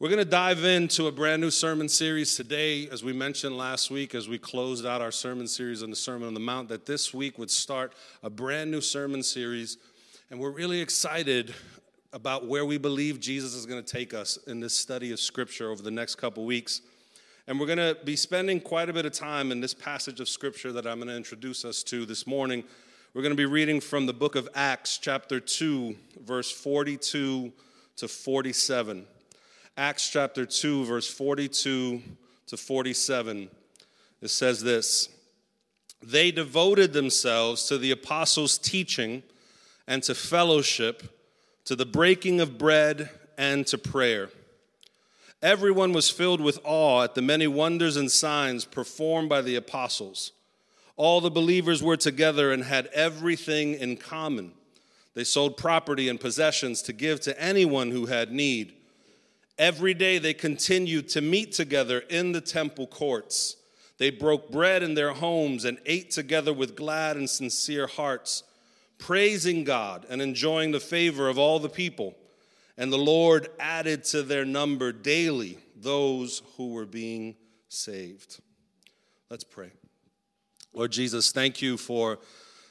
We're going to dive into a brand new sermon series today, as we mentioned last week, as we closed out our sermon series on the Sermon on the Mount, that this week would start a brand new sermon series, and we're really excited about where we believe Jesus is going to take us in this study of Scripture over the next couple weeks, and we're going to be spending quite a bit of time in this passage of Scripture that I'm going to introduce us to this morning. We're going to be reading from the book of Acts, chapter 2, verse 42 to 47. Acts chapter 2, verse 42 to 47, it says this: "They devoted themselves to the apostles' teaching and to fellowship, to the breaking of bread and to prayer. Everyone was filled with awe at the many wonders and signs performed by the apostles. All the believers were together and had everything in common. They sold property and possessions to give to anyone who had need. Every day they continued to meet together in the temple courts. They broke bread in their homes and ate together with glad and sincere hearts, praising God and enjoying the favor of all the people. And the Lord added to their number daily those who were being saved." Let's pray. Lord Jesus, thank you for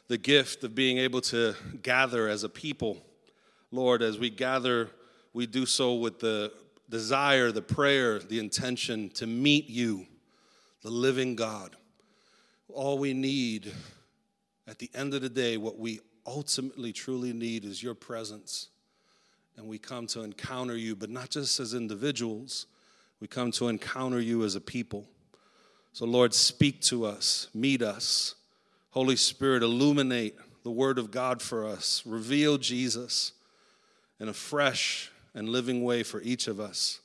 the gift of being able to gather as a people. Lord, as we gather, we do so with the desire, the prayer, the intention to meet you, the living God. All we need at the end of the day, what we ultimately truly need is your presence. And we come to encounter you, but not just as individuals. We come to encounter you as a people. So Lord, speak to us, meet us. Holy Spirit, illuminate the word of God for us. Reveal Jesus in a fresh and living way for each of us.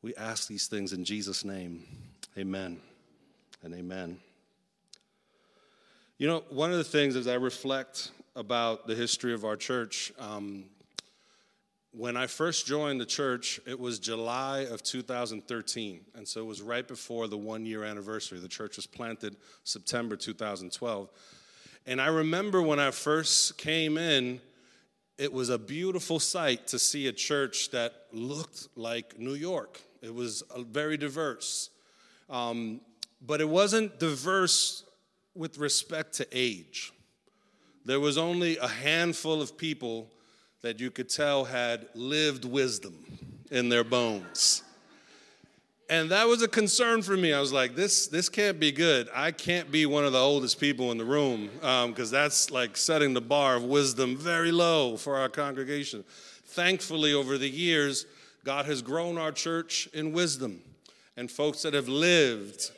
We ask these things in Jesus' name. Amen and amen. You know, one of the things as I reflect about the history of our church, when I first joined the church, it was July of 2013, and so it was right before the one-year anniversary. The church was planted September 2012, and I remember when I first came in, it was a beautiful sight to see a church that looked like New York. It was very diverse. But it wasn't diverse with respect to age. There was only a handful of people that you could tell had lived wisdom in their bones. And that was a concern for me. I was like, this can't be good. I can't be one of the oldest people in the room because that's like setting the bar of wisdom very low for our congregation. Thankfully, over the years, God has grown our church in wisdom and folks that have lived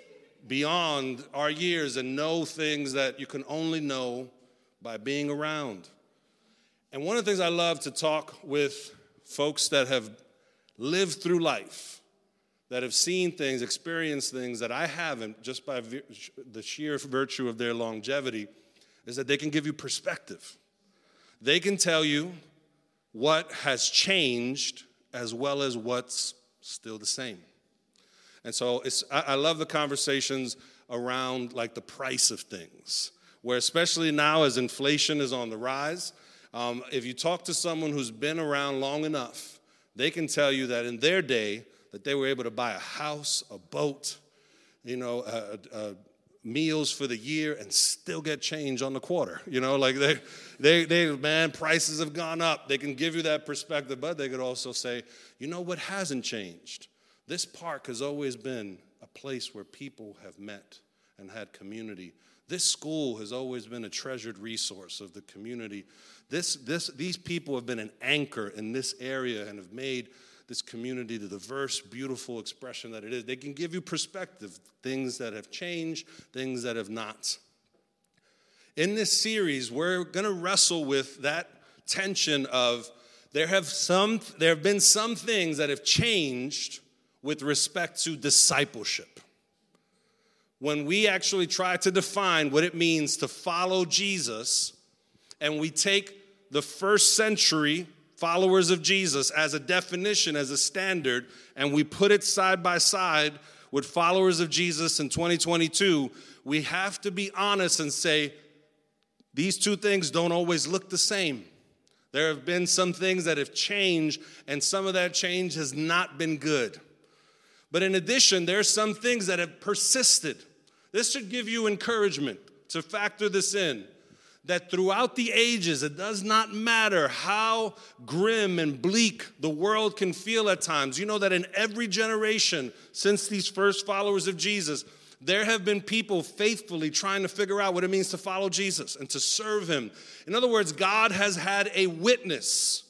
beyond our years and know things that you can only know by being around. And one of the things I love to talk with folks that have lived through life, that have seen things, experienced things that I haven't, just by the sheer virtue of their longevity, is that they can give you perspective. They can tell you what has changed as well as what's still the same. And so I love the conversations around like the price of things, where especially now as inflation is on the rise, if you talk to someone who's been around long enough, they can tell you that in their day, that they were able to buy a house, a boat, meals for the year, and still get change on the quarter. You know, like they prices have gone up. They can give you that perspective, but they could also say, you know what hasn't changed? This park has always been a place where people have met and had community. This school has always been a treasured resource of the community. These people have been an anchor in this area and have made this community, the diverse, beautiful expression that it is. They can give you perspective, things that have changed, things that have not. In this series, we're going to wrestle with that tension of there have been some things that have changed with respect to discipleship. When we actually try to define what it means to follow Jesus, and we take the first century followers of Jesus as a definition, as a standard, and we put it side by side with followers of Jesus in 2022, we have to be honest and say, these two things don't always look the same. There have been some things that have changed, and some of that change has not been good. But in addition, there are some things that have persisted. This should give you encouragement to factor this in, that throughout the ages, it does not matter how grim and bleak the world can feel at times. You know that in every generation since these first followers of Jesus, there have been people faithfully trying to figure out what it means to follow Jesus and to serve him. In other words, God has had a witness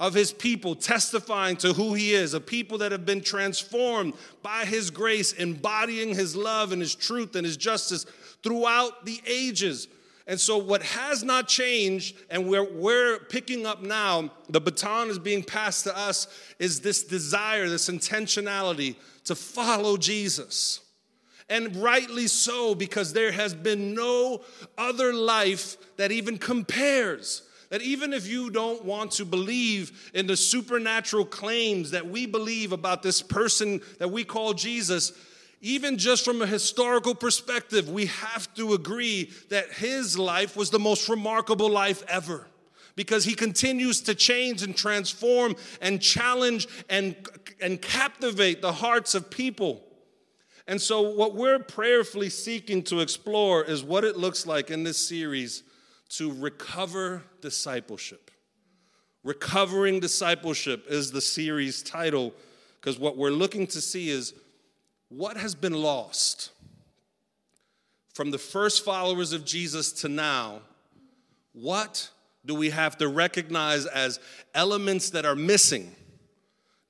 of his people testifying to who he is, a people that have been transformed by his grace, embodying his love and his truth and his justice throughout the ages. And so what has not changed, and we're picking up now, the baton is being passed to us, is this desire, this intentionality to follow Jesus. And rightly so, because there has been no other life that even compares. That even if you don't want to believe in the supernatural claims that we believe about this person that we call Jesus, even just from a historical perspective, we have to agree that his life was the most remarkable life ever, because he continues to change and transform and challenge and captivate the hearts of people. And so what we're prayerfully seeking to explore is what it looks like in this series to recover discipleship. Recovering Discipleship is the series title, because what we're looking to see is what has been lost from the first followers of Jesus to now. What do we have to recognize as elements that are missing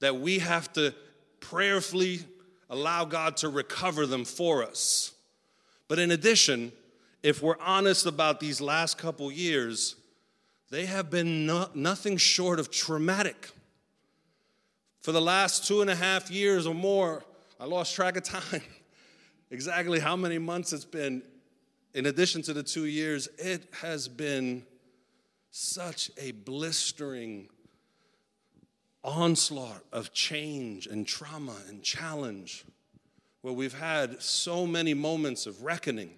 that we have to prayerfully allow God to recover them for us? But in addition, if we're honest about these last couple years, they have been nothing short of traumatic. For the last 2.5 years or more, I lost track of time, exactly how many months it's been. In addition to the 2 years, it has been such a blistering onslaught of change and trauma and challenge, where we've had so many moments of reckoning.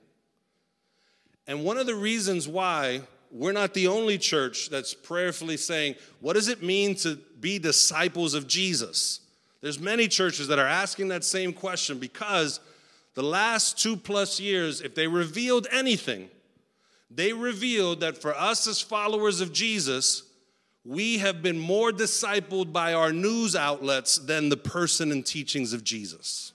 And one of the reasons why we're not the only church that's prayerfully saying, what does it mean to be disciples of Jesus? There's many churches that are asking that same question, because the last 2+ years, if they revealed anything, they revealed that for us as followers of Jesus, we have been more discipled by our news outlets than the person and teachings of Jesus.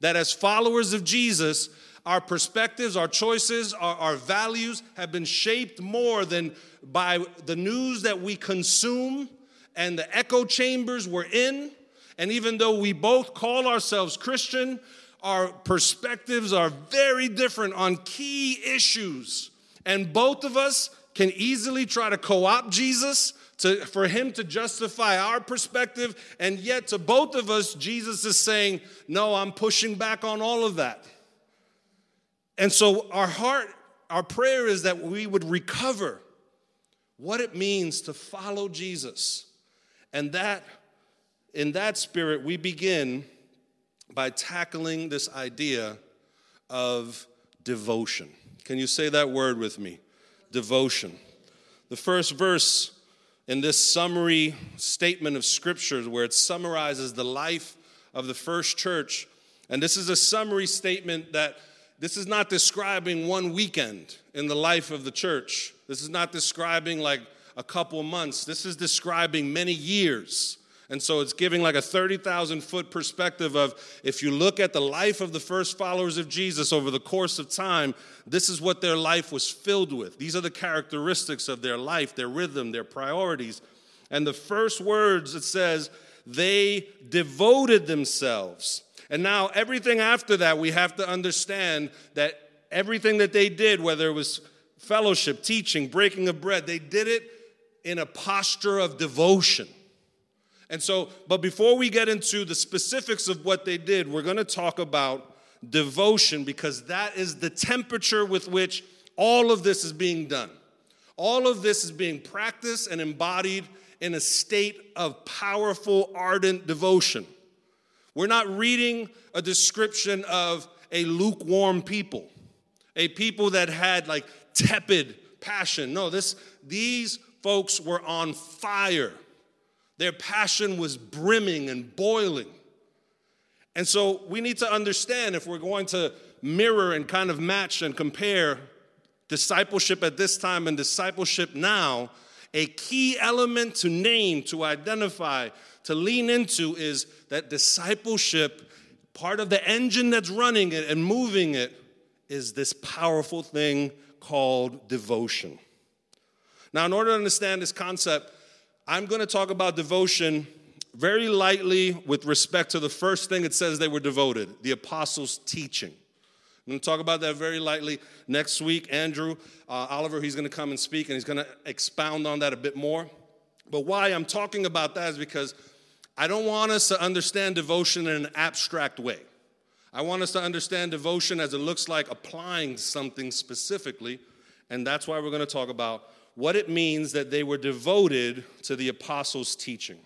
That as followers of Jesus, our perspectives, our choices, our values have been shaped more than by the news that we consume and the echo chambers we're in. And even though we both call ourselves Christian, our perspectives are very different on key issues. And both of us can easily try to co-opt Jesus for him to justify our perspective. And yet to both of us, Jesus is saying, no, I'm pushing back on all of that. And so our prayer is that we would recover what it means to follow Jesus. And that, in that spirit, we begin by tackling this idea of devotion. Can you say that word with me? Devotion. The first verse in this summary statement of Scripture, where it summarizes the life of the first church, and this is a summary statement that this is not describing one weekend in the life of the church. This is not describing like a couple months. This is describing many years. And so it's giving like a 30,000-foot perspective of, if you look at the life of the first followers of Jesus over the course of time, this is what their life was filled with. These are the characteristics of their life, their rhythm, their priorities. And the first words, it says, they devoted themselves. And now everything after that, we have to understand that everything that they did, whether it was fellowship, teaching, breaking of bread, they did it in a posture of devotion. And so, but before we get into the specifics of what they did, we're going to talk about devotion, because that is the temperature with which all of this is being done. All of this is being practiced and embodied in a state of powerful, ardent devotion. We're not reading a description of a lukewarm people, a people that had like tepid passion. No, these folks were on fire. Their passion was brimming and boiling. And so we need to understand, if we're going to mirror and kind of match and compare discipleship at this time and discipleship now, a key element to name, to identify, to lean into is that discipleship, part of the engine that's running it and moving it, is this powerful thing called devotion. Now, in order to understand this concept, I'm going to talk about devotion very lightly with respect to the first thing it says they were devoted, the apostles' teaching. I'm going to talk about that very lightly. Next week, Andrew Oliver, he's going to come and speak, and he's going to expound on that a bit more. But why I'm talking about that is because I don't want us to understand devotion in an abstract way. I want us to understand devotion as it looks like applying something specifically, and that's why we're going to talk about what it means that they were devoted to the apostles' teaching.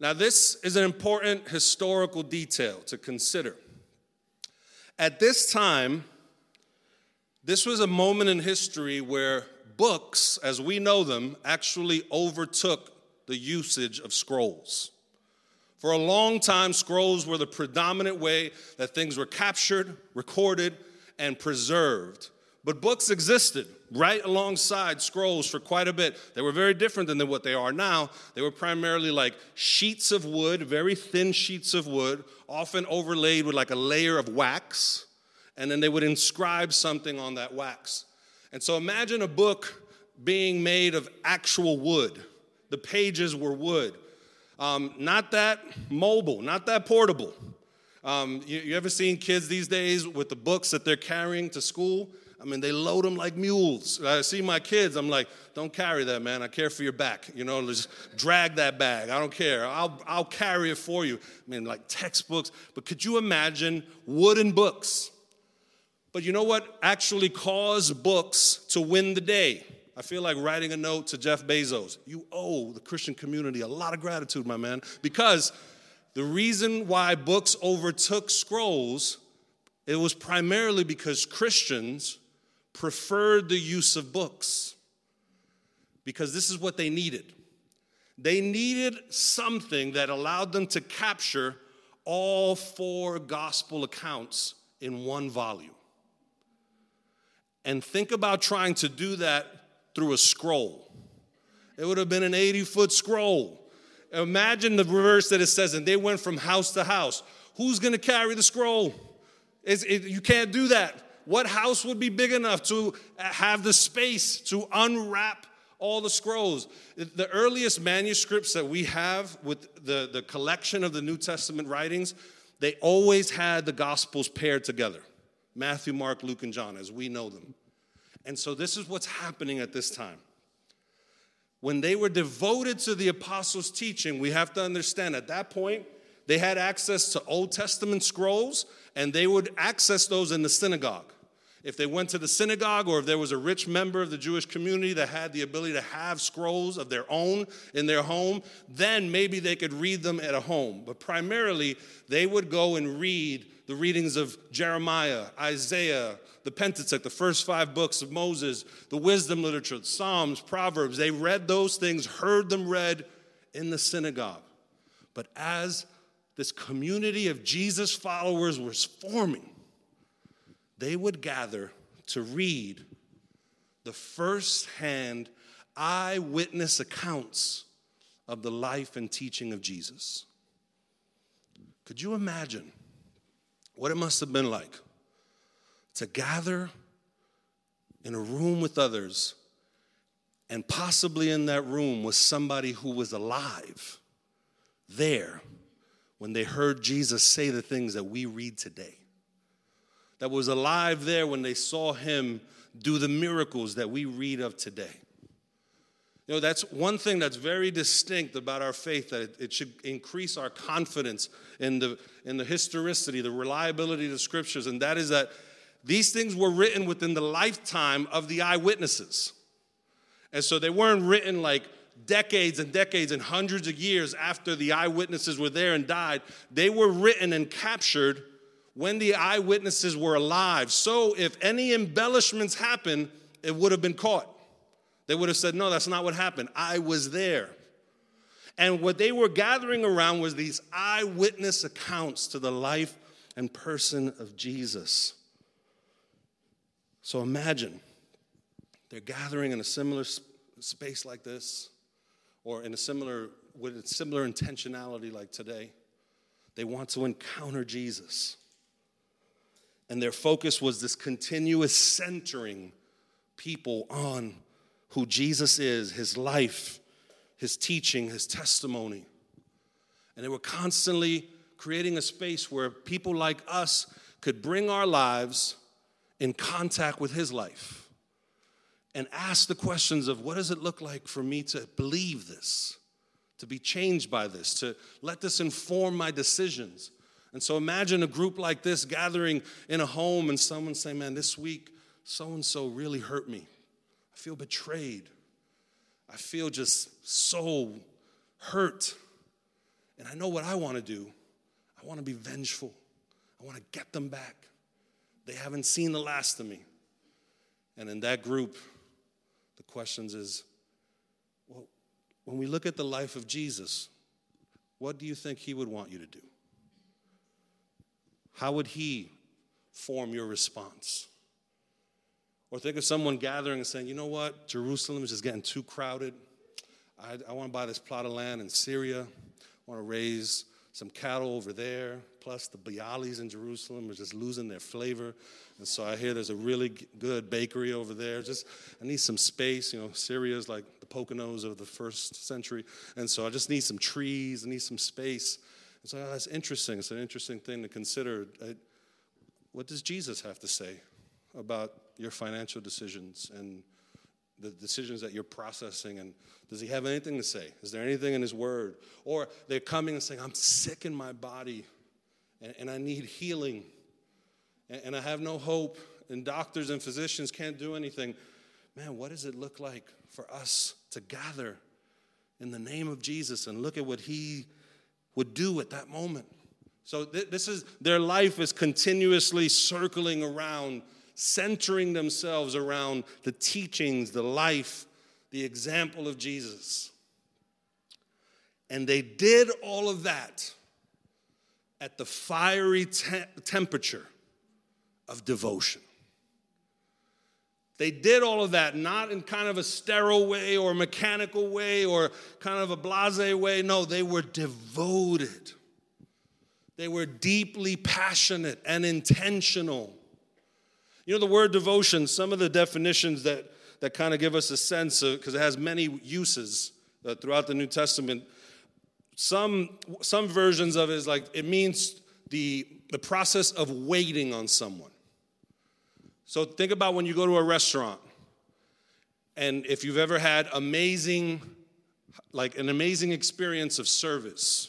Now, this is an important historical detail to consider. At this time, this was a moment in history where books, as we know them, actually overtook the usage of scrolls. For a long time, scrolls were the predominant way that things were captured, recorded, and preserved. But books existed right alongside scrolls for quite a bit. They were very different than what they are now. They were primarily like sheets of wood, very thin sheets of wood, often overlaid with like a layer of wax, and then they would inscribe something on that wax. And so imagine a book being made of actual wood. The pages were wood. Not that mobile, not that portable. You ever seen kids these days with the books that they're carrying to school? I mean, they load them like mules. I see my kids, I'm like, don't carry that, man. I care for your back. You know, just drag that bag. I don't care. I'll carry it for you. I mean, like textbooks. But could you imagine wooden books? But you know what actually caused books to win the day? I feel like writing a note to Jeff Bezos. You owe the Christian community a lot of gratitude, my man, because the reason why books overtook scrolls, it was primarily because Christians preferred the use of books, because this is what they needed. They needed something that allowed them to capture all four gospel accounts in one volume. And think about trying to do that through a scroll. It would have been an 80-foot scroll. Imagine the verse that it says, and they went from house to house. Who's going to carry the scroll? You can't do that. What house would be big enough to have the space to unwrap all the scrolls? The earliest manuscripts that we have with the collection of the New Testament writings, they always had the Gospels paired together. Matthew, Mark, Luke, and John, as we know them. And so this is what's happening at this time. When they were devoted to the apostles' teaching, we have to understand at that point, they had access to Old Testament scrolls, and they would access those in the synagogue. If they went to the synagogue, or if there was a rich member of the Jewish community that had the ability to have scrolls of their own in their home, then maybe they could read them at a home. But primarily, they would go and read the readings of Jeremiah, Isaiah, the Pentateuch, the first 5 books of Moses, the wisdom literature, Psalms, Proverbs. They read those things, heard them read in the synagogue. But as this community of Jesus followers was forming, they would gather to read the first-hand eyewitness accounts of the life and teaching of Jesus. Could you imagine what it must have been like to gather in a room with others, and possibly in that room was somebody who was alive there when they heard Jesus say the things that we read today, that was alive there when they saw him do the miracles that we read of today. You know, that's one thing that's very distinct about our faith, that it should increase our confidence in the historicity, the reliability of the scriptures, and that is that these things were written within the lifetime of the eyewitnesses. And so they weren't written like decades and decades and hundreds of years after the eyewitnesses were there and died. They were written and captured when the eyewitnesses were alive. So if any embellishments happened, it would have been caught. They would have said, no, that's not what happened. I was there. And what they were gathering around was these eyewitness accounts to the life and person of Jesus. So imagine they're gathering in a similar space like this, or in a similar, with a similar intentionality like today. They want to encounter Jesus. And their focus was this continuous centering people on who Jesus is, his life, his teaching, his testimony. And they were constantly creating a space where people like us could bring our lives in contact with his life and ask the questions of, what does it look like for me to believe this, to be changed by this, to let this inform my decisions? And so imagine a group like this gathering in a home and someone saying, man, this week so-and-so really hurt me. I feel betrayed. I feel just so hurt. And I know what I want to do. I want to be vengeful. I want to get them back. They haven't seen the last of me. And in that group, the questions is, well, when we look at the life of Jesus, what do you think he would want you to do? How would he form your response? Or think of someone gathering and saying, you know what, Jerusalem is just getting too crowded. I want to buy this plot of land in Syria. I want to raise some cattle over there, plus the bialis in Jerusalem are just losing their flavor. And so I hear there's a really good bakery over there. Just, I need some space. You know, Syria's like the Poconos of the 1st century. And so I just need some trees. I need some space. And so, oh, that's interesting. It's an interesting thing to consider. What does Jesus have to say about your financial decisions and the decisions that you're processing, and does he have anything to say? Is there anything in his word? Or they're coming and saying, I'm sick in my body, and I need healing, and I have no hope, and doctors and physicians can't do anything. Man, what does it look like for us to gather in the name of Jesus and look at what he would do at that moment? So this is, their life is continuously circling around, centering themselves around the teachings, the life, the example of Jesus. And they did all of that at the fiery temperature of devotion. They did all of that not in kind of a sterile way or mechanical way or kind of a blasé way. No, they were devoted. They were deeply passionate and intentional. You know, the word devotion, some of the definitions that kind of give us a sense of, because it has many uses throughout the New Testament. Some versions of it is like, it means the process of waiting on someone. So think about when you go to a restaurant, and if you've ever had an amazing experience of service.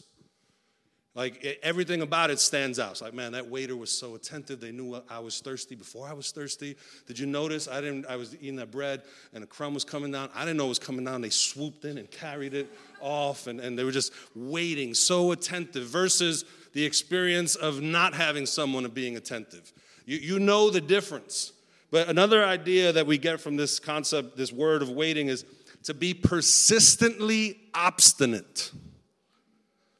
Like, everything about it stands out. It's like, man, that waiter was so attentive. They knew I was thirsty before I was thirsty. Did you notice? I was eating that bread, and a crumb was coming down. I didn't know it was coming down. They swooped in and carried it off, and they were just waiting, so attentive, versus the experience of not having someone and being attentive. You know the difference. But another idea that we get from this concept, this word of waiting, is to be persistently obstinate.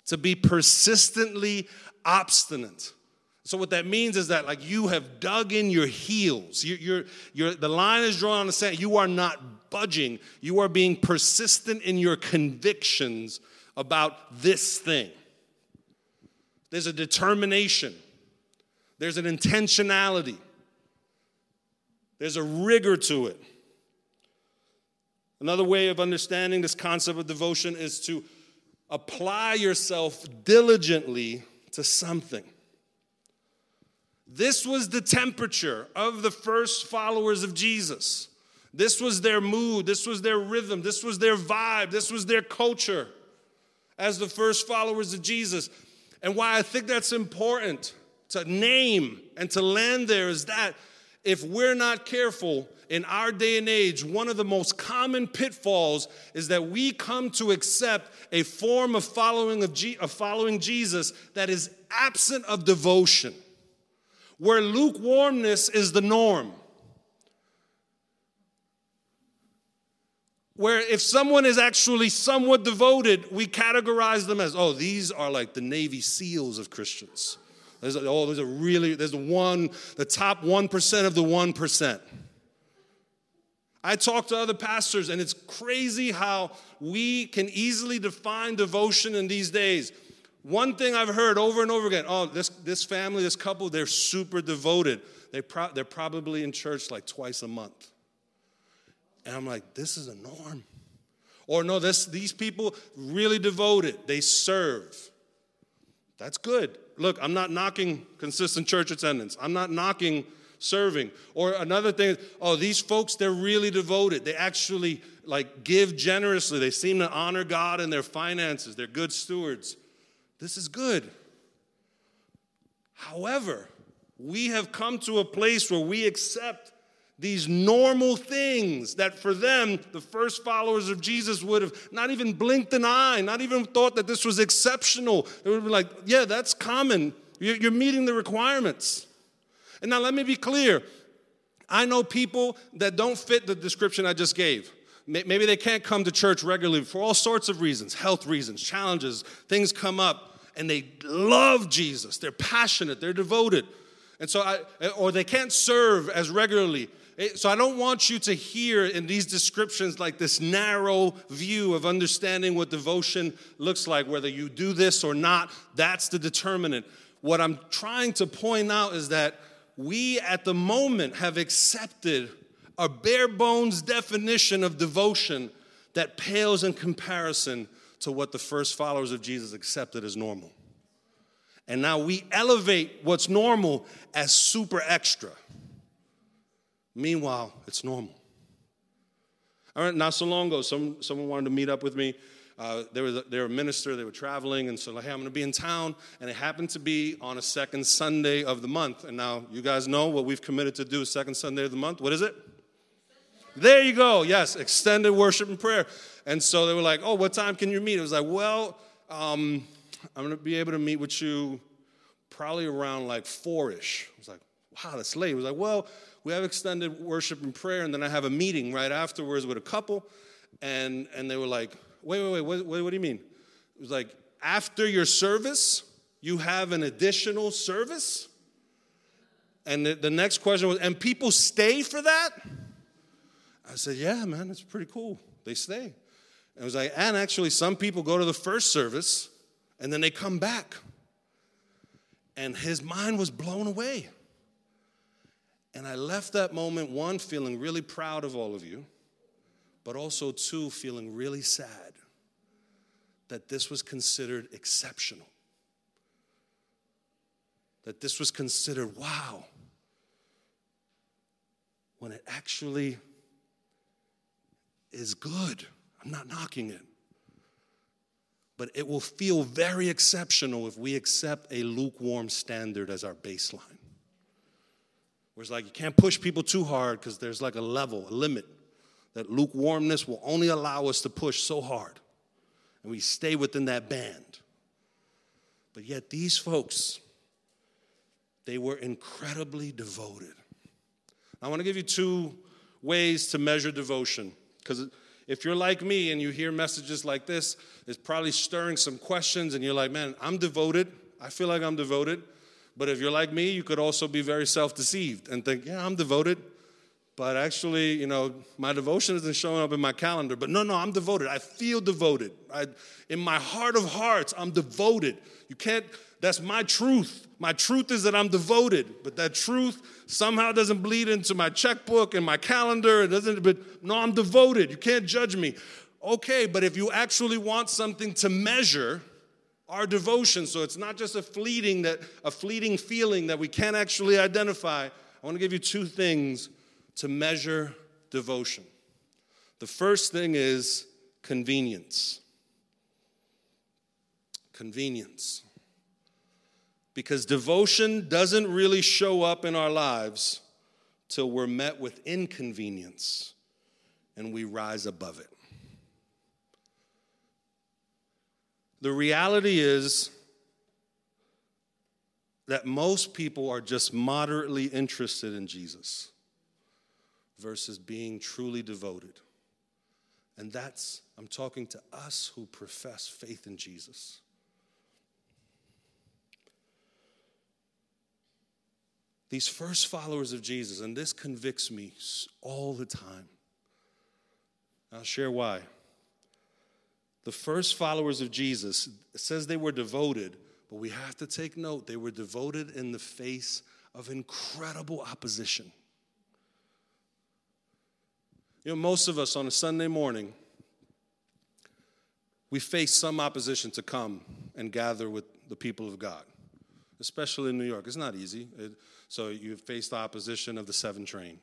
To be persistently obstinate. So what that means is that, like, you have dug in your heels. The line is drawn on the sand. You are not budging. You are being persistent in your convictions about this thing. There's a determination. There's an intentionality. There's a rigor to it. Another way of understanding this concept of devotion is to apply yourself diligently to something. This was the temperature of the first followers of Jesus. This was their mood. This was their rhythm. This was their vibe. This was their culture as the first followers of Jesus. And why I think that's important to name and to land there is that if we're not careful, in our day and age, one of the most common pitfalls is that we come to accept a form of following Jesus that is absent of devotion, where lukewarmness is the norm. where if someone is actually somewhat devoted, we categorize them as, oh, these are like the Navy SEALs of Christians. There's the top 1% of the 1%. I talk to other pastors, and it's crazy how we can easily define devotion in these days. One thing I've heard over and over again, oh, this family, this couple, they're super devoted. They're probably in church like twice a month. And I'm like, this is a norm. Or no, these people really devoted. They serve. That's good. Look, I'm not knocking consistent church attendance. I'm not knocking serving. Or another thing, oh, these folks, they're really devoted. They actually, like, give generously. They seem to honor God in their finances. They're good stewards. This is good. However, we have come to a place where we accept these normal things that for them, the first followers of Jesus would have not even blinked an eye, not even thought that this was exceptional. They would have been like, yeah, that's common. You're meeting the requirements. And now let me be clear. I know people that don't fit the description I just gave. Maybe they can't come to church regularly for all sorts of reasons, health reasons, challenges, things come up, and they love Jesus. They're passionate. They're devoted. And so or they can't serve as regularly. So I don't want you to hear in these descriptions like this narrow view of understanding what devotion looks like, whether you do this or not, that's the determinant. What I'm trying to point out is that we at the moment have accepted a bare bones definition of devotion that pales in comparison to what the first followers of Jesus accepted as normal. And now we elevate what's normal as super extra. Meanwhile, it's normal. All right, not so long ago, someone wanted to meet up with me. They were a minister, they were traveling, and so like, hey, I'm going to be in town, and it happened to be on a second Sunday of the month. And now you guys know what we've committed to do second Sunday of the month. What is it? There you go. Yes, extended worship and prayer. And so they were like, oh, what time can you meet? It was like, well, I'm going to be able to meet with you probably around like 4-ish. I was like, wow, that's late. It was like, well, we have extended worship and prayer, and then I have a meeting right afterwards with a couple, and they were like, Wait, what do you mean? It was like, after your service, you have an additional service? And the next question was, and people stay for that? I said, yeah, man, it's pretty cool. They stay. And it was like, and actually some people go to the first service, and then they come back. And his mind was blown away. And I left that moment, one, feeling really proud of all of you, but also, two, feeling really sad that this was considered exceptional, that this was considered wow, when it actually is good. I'm not knocking it. But it will feel very exceptional if we accept a lukewarm standard as our baseline, where it's like you can't push people too hard because there's like a level, a limit, that lukewarmness will only allow us to push so hard, and we stay within that band. But yet these folks, they were incredibly devoted. I want to give you two ways to measure devotion, because if you're like me and you hear messages like this, it's probably stirring some questions, and you're like, man, I'm devoted. I feel like I'm devoted. But if you're like me, you could also be very self-deceived and think, yeah, I'm devoted, but actually, you know, my devotion isn't showing up in my calendar. But no, I'm devoted. I feel devoted. In my heart of hearts, I'm devoted. You can't, that's my truth. My truth is that I'm devoted. But that truth somehow doesn't bleed into my checkbook and my calendar. It doesn't, but no, I'm devoted. You can't judge me. Okay, but if you actually want something to measure our devotion, so it's not just a fleeting feeling that we can't actually identify, I want to give you two things to measure devotion. The first thing is convenience. Convenience. Because devotion doesn't really show up in our lives till we're met with inconvenience and we rise above it. The reality is that most people are just moderately interested in Jesus versus being truly devoted. And I'm talking to us who profess faith in Jesus. These first followers of Jesus, and this convicts me all the time. I'll share why. The first followers of Jesus, it says they were devoted, but we have to take note, they were devoted in the face of incredible opposition. You know, most of us on a Sunday morning, we face some opposition to come and gather with the people of God. Especially in New York. It's not easy. So you face the opposition of the 7 train.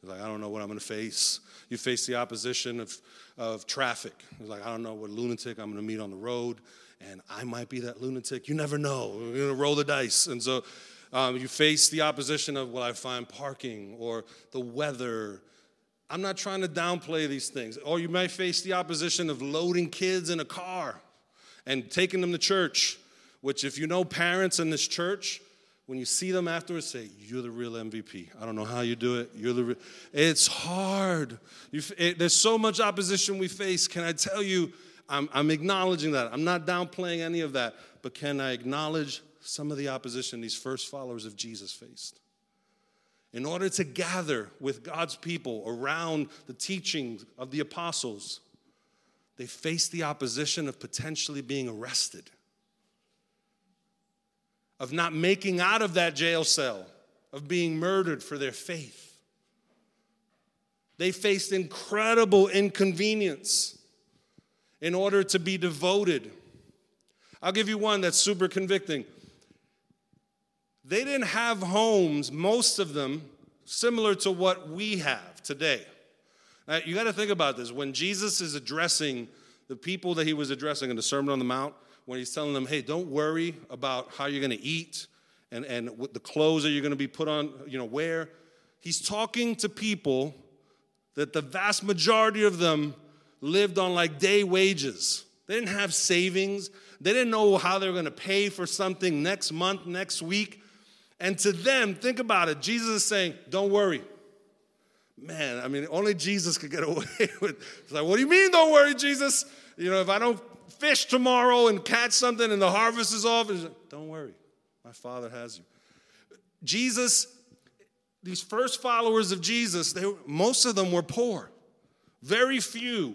You're like, I don't know what I'm going to face. You face the opposition of traffic. You're like, I don't know what lunatic I'm going to meet on the road, and I might be that lunatic. You never know. You're going to roll the dice. And so you face the opposition of, will I find parking or the weather? I'm not trying to downplay these things. Or you might face the opposition of loading kids in a car and taking them to church. Which, if you know parents in this church, when you see them afterwards, say, you're the real MVP. I don't know how you do it. It's hard. There's so much opposition we face. Can I tell you, I'm acknowledging that. I'm not downplaying any of that. But can I acknowledge some of the opposition these first followers of Jesus faced? In order to gather with God's people around the teachings of the apostles, they faced the opposition of potentially being arrested, of not making out of that jail cell, of being murdered for their faith. They faced incredible inconvenience in order to be devoted. I'll give you one that's super convicting. They didn't have homes, most of them, similar to what we have today. Now, you got to think about this. When Jesus is addressing the people that he was addressing in the Sermon on the Mount, when he's telling them, hey, don't worry about how you're going to eat and what the clothes that you're going to be put on, wear. He's talking to people that the vast majority of them lived on like day wages. They didn't have savings. They didn't know how they were going to pay for something next month, next week. And to them, think about it, Jesus is saying, don't worry. Man, I mean, only Jesus could get away with. It's like, what do you mean, don't worry, Jesus? If I don't fish tomorrow and catch something and the harvest is off, don't worry, my Father has you. Jesus, these first followers of Jesus, most of them were poor. Very few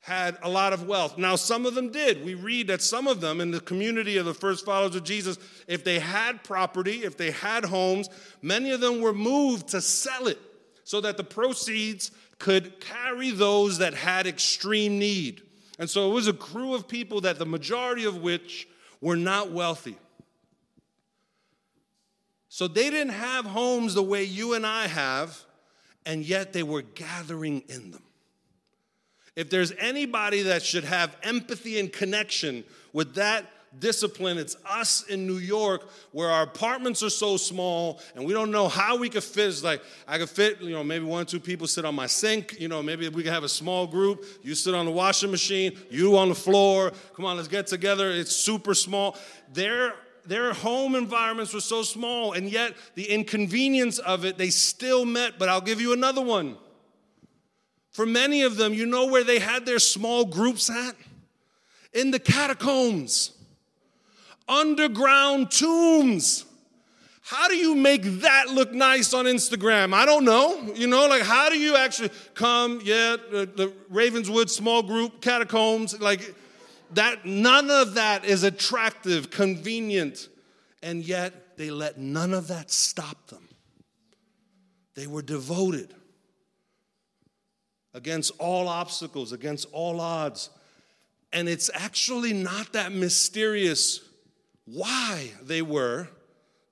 had a lot of wealth. Now, some of them did. We read that some of them in the community of the first followers of Jesus, if they had property, if they had homes, many of them were moved to sell it so that the proceeds could carry those that had extreme need. And so it was a crew of people that the majority of which were not wealthy. So they didn't have homes the way you and I have, and yet they were gathering in them. If there's anybody that should have empathy and connection with that discipline, it's us in New York, where our apartments are so small and we don't know how we could fit. It's like, I could fit, maybe 1 or 2 people sit on my sink, maybe we could have a small group. You sit on the washing machine, you on the floor. Come on, let's get together. It's super small. Their home environments were so small, and yet the inconvenience of it, they still met. But I'll give you another one. For many of them, where they had their small groups at? In the catacombs. Underground tombs. How do you make that look nice on Instagram? I don't know. How do you actually come? Yeah, the Ravenswood small group, catacombs, like that. None of that is attractive, convenient, and yet they let none of that stop them. They were devoted against all obstacles, against all odds, and it's actually not that mysterious why they were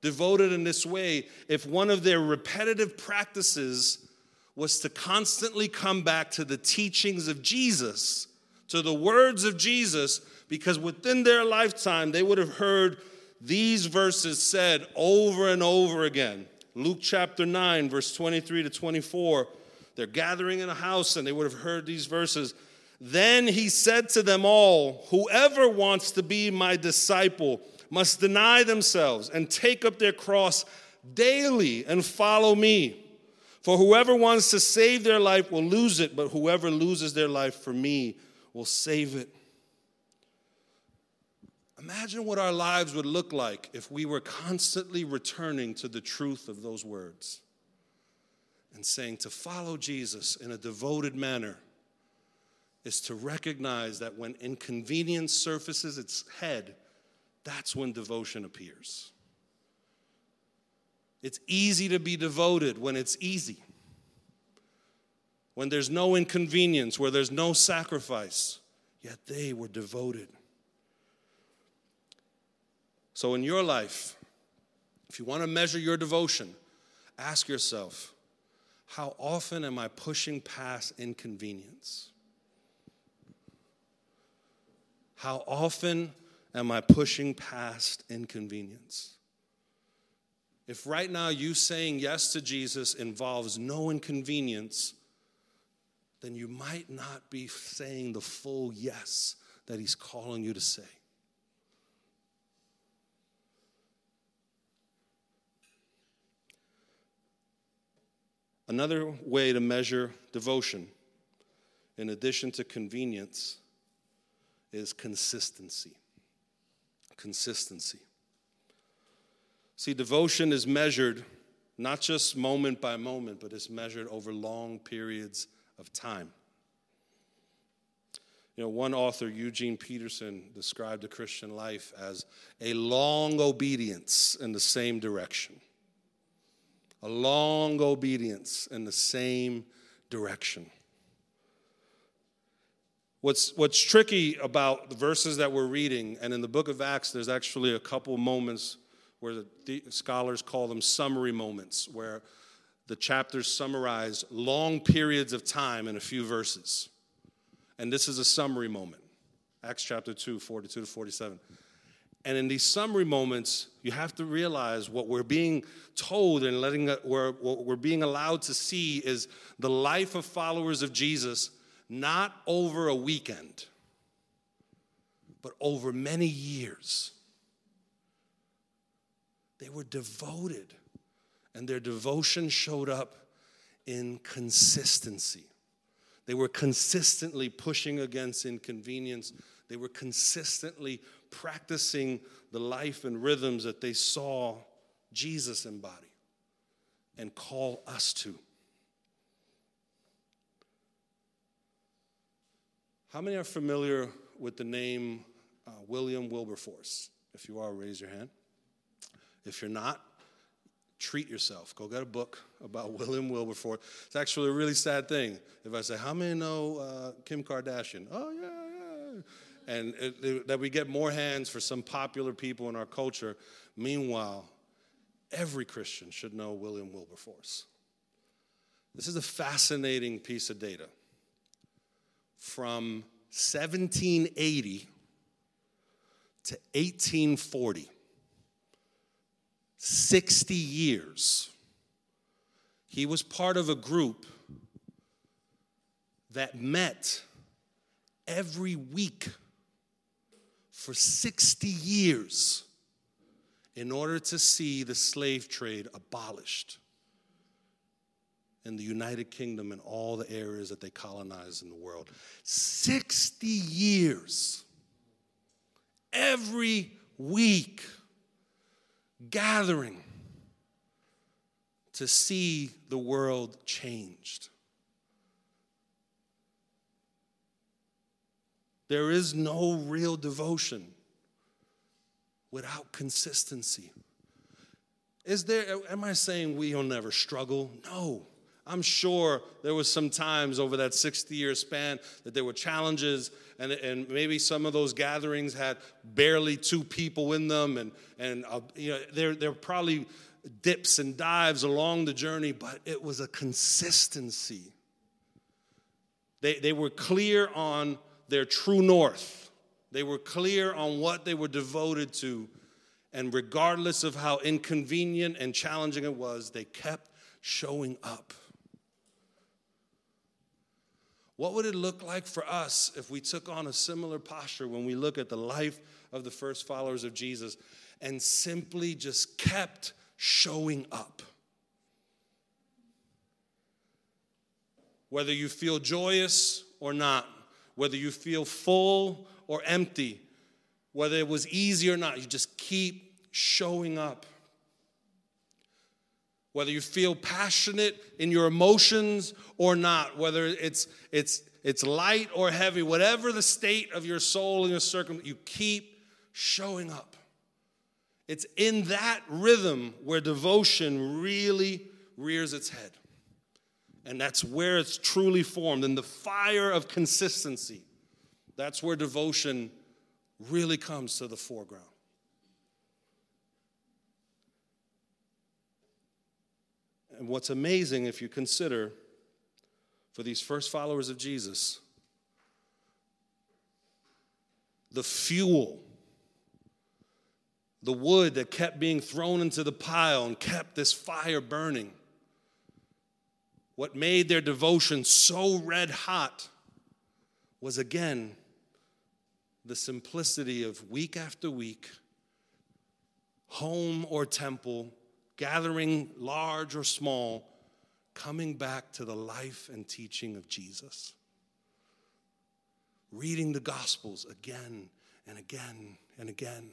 devoted in this way if one of their repetitive practices was to constantly come back to the teachings of Jesus, to the words of Jesus, because within their lifetime they would have heard these verses said over and over again. Luke chapter 9, verse 23 to 24, they're gathering in a house and they would have heard these verses. Then he said to them all, whoever wants to be my disciple must deny themselves and take up their cross daily and follow me. For whoever wants to save their life will lose it, but whoever loses their life for me will save it. Imagine what our lives would look like if we were constantly returning to the truth of those words and saying to follow Jesus in a devoted manner is to recognize that when inconvenience surfaces its head, that's when devotion appears. It's easy to be devoted when it's easy, when there's no inconvenience, where there's no sacrifice, yet they were devoted. So in your life, if you want to measure your devotion, ask yourself, how often am I pushing past inconvenience? How often am I pushing past inconvenience? If right now you saying yes to Jesus involves no inconvenience, then you might not be saying the full yes that he's calling you to say. Another way to measure devotion, in addition to convenience, is consistency. Consistency. See, devotion is measured not just moment by moment, but it's measured over long periods of time. You know, one author, Eugene Peterson, described the Christian life as a long obedience in the same direction. A long obedience in the same direction. What's tricky about the verses that we're reading, and in the book of Acts, there's actually a couple moments where the scholars call them summary moments, where the chapters summarize long periods of time in a few verses. And this is a summary moment, Acts chapter 2, 42 to 47. And in these summary moments, you have to realize what we're being told and what we're being allowed to see is the life of followers of Jesus, not over a weekend, but over many years. They were devoted, and their devotion showed up in consistency. They were consistently pushing against inconvenience. They were consistently practicing the life and rhythms that they saw Jesus embody and call us to. How many are familiar with the name William Wilberforce? If you are, raise your hand. If you're not, treat yourself. Go get a book about William Wilberforce. It's actually a really sad thing. If I say, how many know Kim Kardashian? Oh, yeah. And that we get more hands for some popular people in our culture. Meanwhile, every Christian should know William Wilberforce. This is a fascinating piece of data. From 1780 to 1840, 60 years, he was part of a group that met every week for 60 years in order to see the slave trade abolished in the United Kingdom and all the areas that they colonized in the world. 60 years, every week, gathering to see the world changed. There is no real devotion without consistency. Am I saying we'll never struggle? No. I'm sure there was some times over that 60-year span that there were challenges, and maybe some of those gatherings had barely two people in them, and you know, there were probably dips and dives along the journey, but it was a consistency. They were clear on their true north. They were clear on what they were devoted to, and regardless of how inconvenient and challenging it was, they kept showing up. What would it look like for us if we took on a similar posture when we look at the life of the first followers of Jesus and simply just kept showing up? Whether you feel joyous or not, whether you feel full or empty, whether it was easy or not, you just keep showing up. Whether you feel passionate in your emotions or not, whether it's light or heavy, whatever the state of your soul and your circumstance, you keep showing up. It's in that rhythm where devotion really rears its head. And that's where it's truly formed, in the fire of consistency. That's where devotion really comes to the foreground. And what's amazing, if you consider, for these first followers of Jesus, the fuel, the wood that kept being thrown into the pile and kept this fire burning, what made their devotion so red hot was, again, the simplicity of week after week, home or temple, gathering large or small, coming back to the life and teaching of Jesus. Reading the Gospels again and again and again.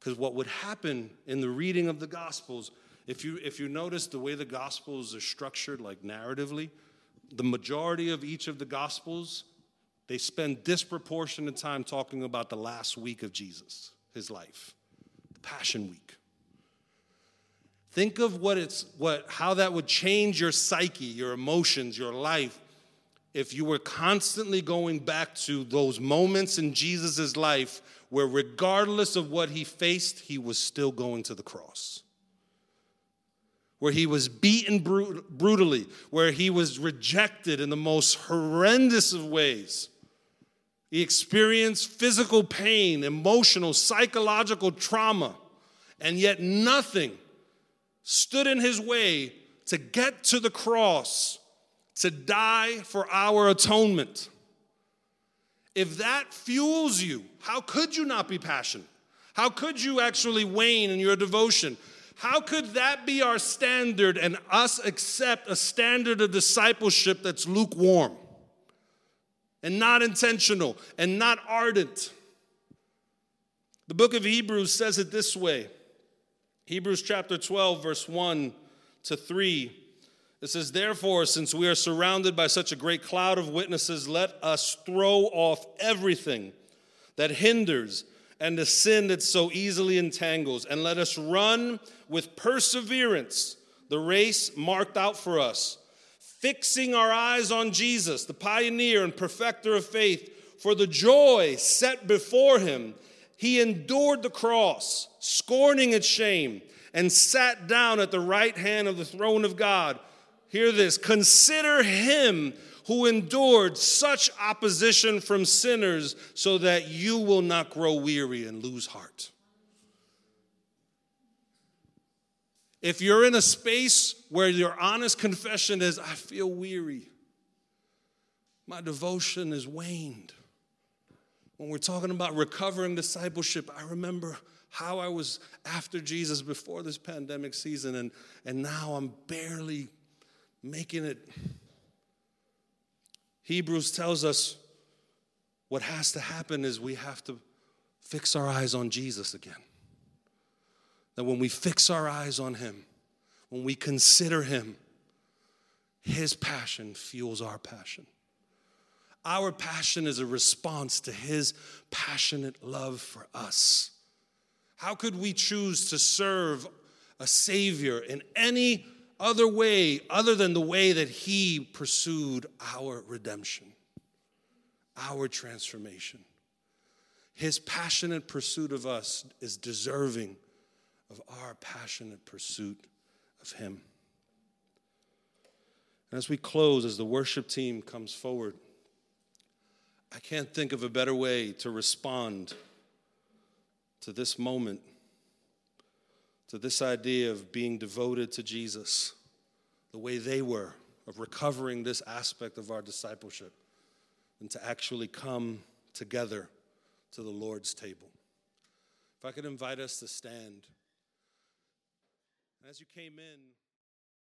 Because what would happen in the reading of the Gospels, if you notice the way the Gospels are structured, like narratively, the majority of each of the Gospels, they spend disproportionate time talking about the last week of Jesus, his life, the Passion Week. Think of how that would change your psyche, your emotions, your life, if you were constantly going back to those moments in Jesus' life where, regardless of what he faced, he was still going to the cross. Where he was beaten brutally, where he was rejected in the most horrendous of ways. He experienced physical pain, emotional, psychological trauma, and yet nothing stood in his way to get to the cross, to die for our atonement. If that fuels you, how could you not be passionate? How could you actually wane in your devotion? How could that be our standard and us accept a standard of discipleship that's lukewarm and not intentional and not ardent? The book of Hebrews says it this way. Hebrews chapter 12, verse 1-3, it says, "Therefore, since we are surrounded by such a great cloud of witnesses, let us throw off everything that hinders and the sin that so easily entangles, and let us run with perseverance the race marked out for us, fixing our eyes on Jesus, the pioneer and perfecter of faith, for the joy set before him. He endured the cross, scorning its shame, and sat down at the right hand of the throne of God." Hear this. "Consider him who endured such opposition from sinners, so that you will not grow weary and lose heart." If you're in a space where your honest confession is, "I feel weary, my devotion is waned." When we're talking about recovering discipleship, I remember how I was after Jesus before this pandemic season, and now I'm barely making it. Hebrews tells us what has to happen is we have to fix our eyes on Jesus again. That when we fix our eyes on him, when we consider him, his passion fuels our passion. Our passion is a response to his passionate love for us. How could we choose to serve a Savior in any other way other than the way that he pursued our redemption, our transformation? His passionate pursuit of us is deserving of our passionate pursuit of him. And as we close, as the worship team comes forward, I can't think of a better way to respond to this moment, to this idea of being devoted to Jesus, the way they were, of recovering this aspect of our discipleship, and to actually come together to the Lord's table. If I could invite us to stand. As you came in...